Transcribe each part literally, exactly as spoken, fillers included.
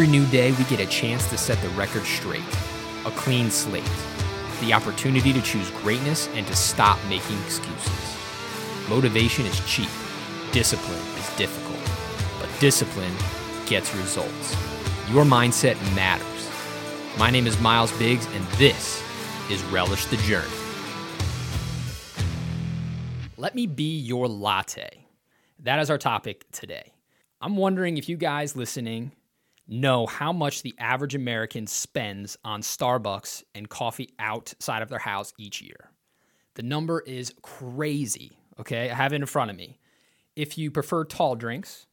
Every new day, we get a chance to set the record straight, a clean slate, the opportunity to choose greatness and to stop making excuses. Motivation is cheap, discipline is difficult, but discipline gets results. Your mindset matters. My name is Miles Biggs, and this is Relish the Journey. Let me be your latte. That is our topic today. I'm wondering if you guys listening know how much the average American spends on Starbucks and coffee outside of their house each year. The number is crazy, okay? I have it in front of me. If you prefer tall drinks,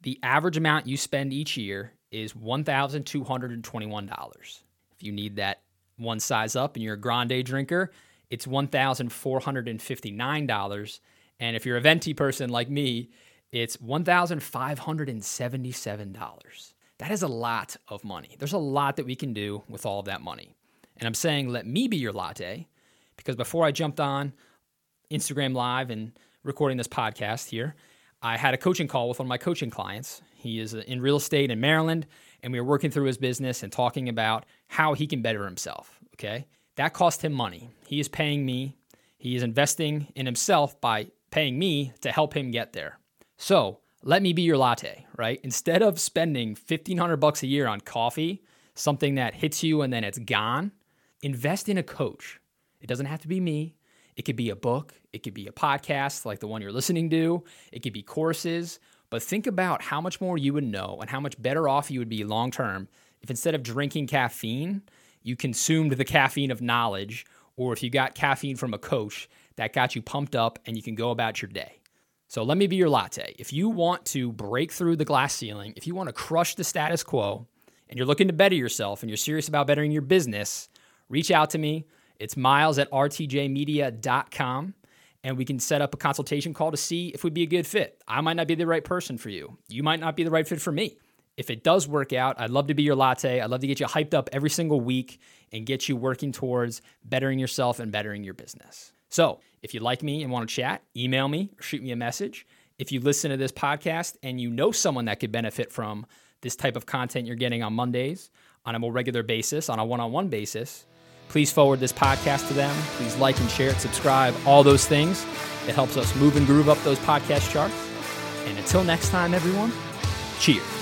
the average amount you spend each year is one thousand two hundred twenty-one dollars. If you need that one size up and you're a grande drinker, it's one thousand four hundred fifty-nine dollars, and if you're a venti person like me, it's one thousand five hundred seventy-seven dollars. That is a lot of money. There's a lot that we can do with all of that money. And I'm saying, let me be your latte, because before I jumped on Instagram Live and recording this podcast here, I had a coaching call with one of my coaching clients. He is in real estate in Maryland, and we were working through his business and talking about how he can better himself, okay? That cost him money. He is paying me. He is investing in himself by paying me to help him get there. So let me be your latte, right? Instead of spending fifteen hundred bucks a year on coffee, something that hits you and then it's gone, invest in a coach. It doesn't have to be me. It could be a book. It could be a podcast like the one you're listening to. It could be courses. But think about how much more you would know and how much better off you would be long-term if instead of drinking caffeine, you consumed the caffeine of knowledge, or if you got caffeine from a coach that got you pumped up and you can go about your day. So let me be your latte. If you want to break through the glass ceiling, if you want to crush the status quo and you're looking to better yourself and you're serious about bettering your business, reach out to me. It's Miles at r t j media dot com, and we can set up a consultation call to see if we'd be a good fit. I might not be the right person for you. You might not be the right fit for me. If it does work out, I'd love to be your latte. I'd love to get you hyped up every single week and get you working towards bettering yourself and bettering your business. So if you like me and want to chat, email me or shoot me a message. If you listen to this podcast and you know someone that could benefit from this type of content you're getting on Mondays on a more regular basis, on a one-on-one basis, please forward this podcast to them. Please like and share it, subscribe, all those things. It helps us move and groove up those podcast charts. And until next time, everyone, cheers.